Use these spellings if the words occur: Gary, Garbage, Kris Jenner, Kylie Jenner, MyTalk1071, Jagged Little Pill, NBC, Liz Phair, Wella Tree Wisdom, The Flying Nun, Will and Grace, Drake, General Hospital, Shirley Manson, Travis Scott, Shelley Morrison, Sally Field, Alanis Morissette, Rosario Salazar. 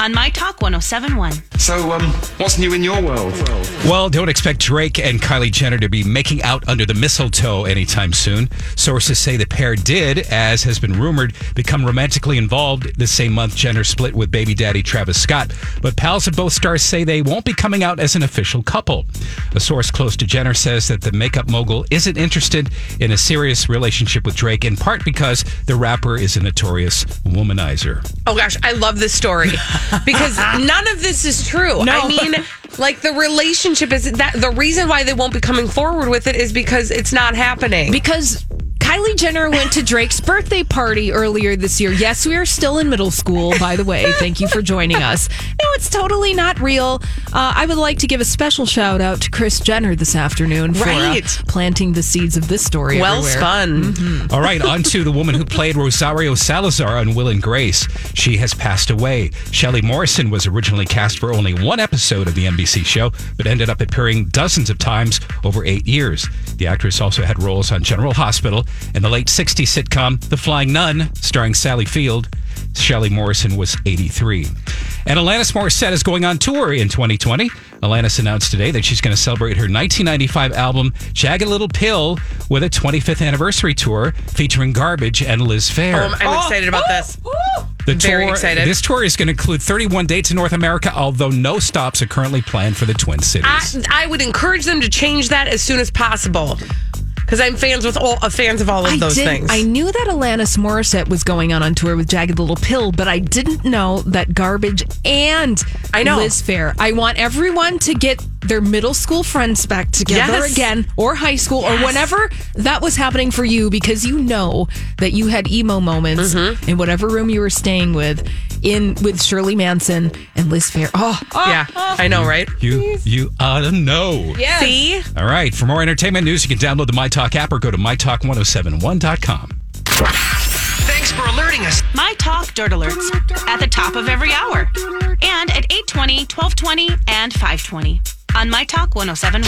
on MyTalk1071. So, what's new in your world? Well, don't expect Drake and Kylie Jenner to be making out under the mistletoe anytime soon. Sources say the pair did, as has been rumored, become romantically involved the same month Jenner split with baby daddy Travis Scott. But pals of both stars say they won't be coming out as an official couple. A source close to Jenner says that the makeup mogul isn't interested in a serious relationship with Drake, in part because the rapper is a notorious womanizer. Oh gosh, I love this story. Because none of this is true. No. I mean, like, the relationship is that the reason why they won't be coming forward with it is because it's not happening. Because Kylie Jenner went to Drake's birthday party earlier this year. Yes, we are still in middle school, by the way. Thank you for joining us. No, it's totally not real. I would like to give a special shout out to Kris Jenner this afternoon for planting the seeds of this story. Well spun. Mm-hmm. All right, on to the woman who played Rosario Salazar on Will and Grace. She has passed away. Shelley Morrison was originally cast for only one episode of the NBC show, but ended up appearing dozens of times over 8 years. The actress also had roles on General Hospital and the late 60s sitcom The Flying Nun, starring Sally Field. Shelley Morrison was 83. And Alanis Morissette is going on tour in 2020. Alanis announced today that she's going to celebrate her 1995 album, Jagged Little Pill, with a 25th anniversary tour featuring Garbage and Liz Phair. I'm excited about this. Very excited. This tour is going to include 31 dates in North America, although no stops are currently planned for the Twin Cities. I would encourage them to change that as soon as possible, because I'm fans of all of those things. I knew that Alanis Morissette was going on tour with Jagged Little Pill, but I didn't know that Garbage and Liz Phair. I want everyone to get their middle school friends back together again, or high school, or whenever that was happening for you, because you know that you had emo moments in whatever room you were staying with, with Shirley Manson and Liz Phair. I know, right? You ought to know. Yeah. See? All right. For more entertainment news, you can download the MyTalk app or go to MyTalk1071.com. Thanks for alerting us. MyTalk Dirt Alerts at the top of every hour and at 8:20, 12:20, and 5:20 on MyTalk1071.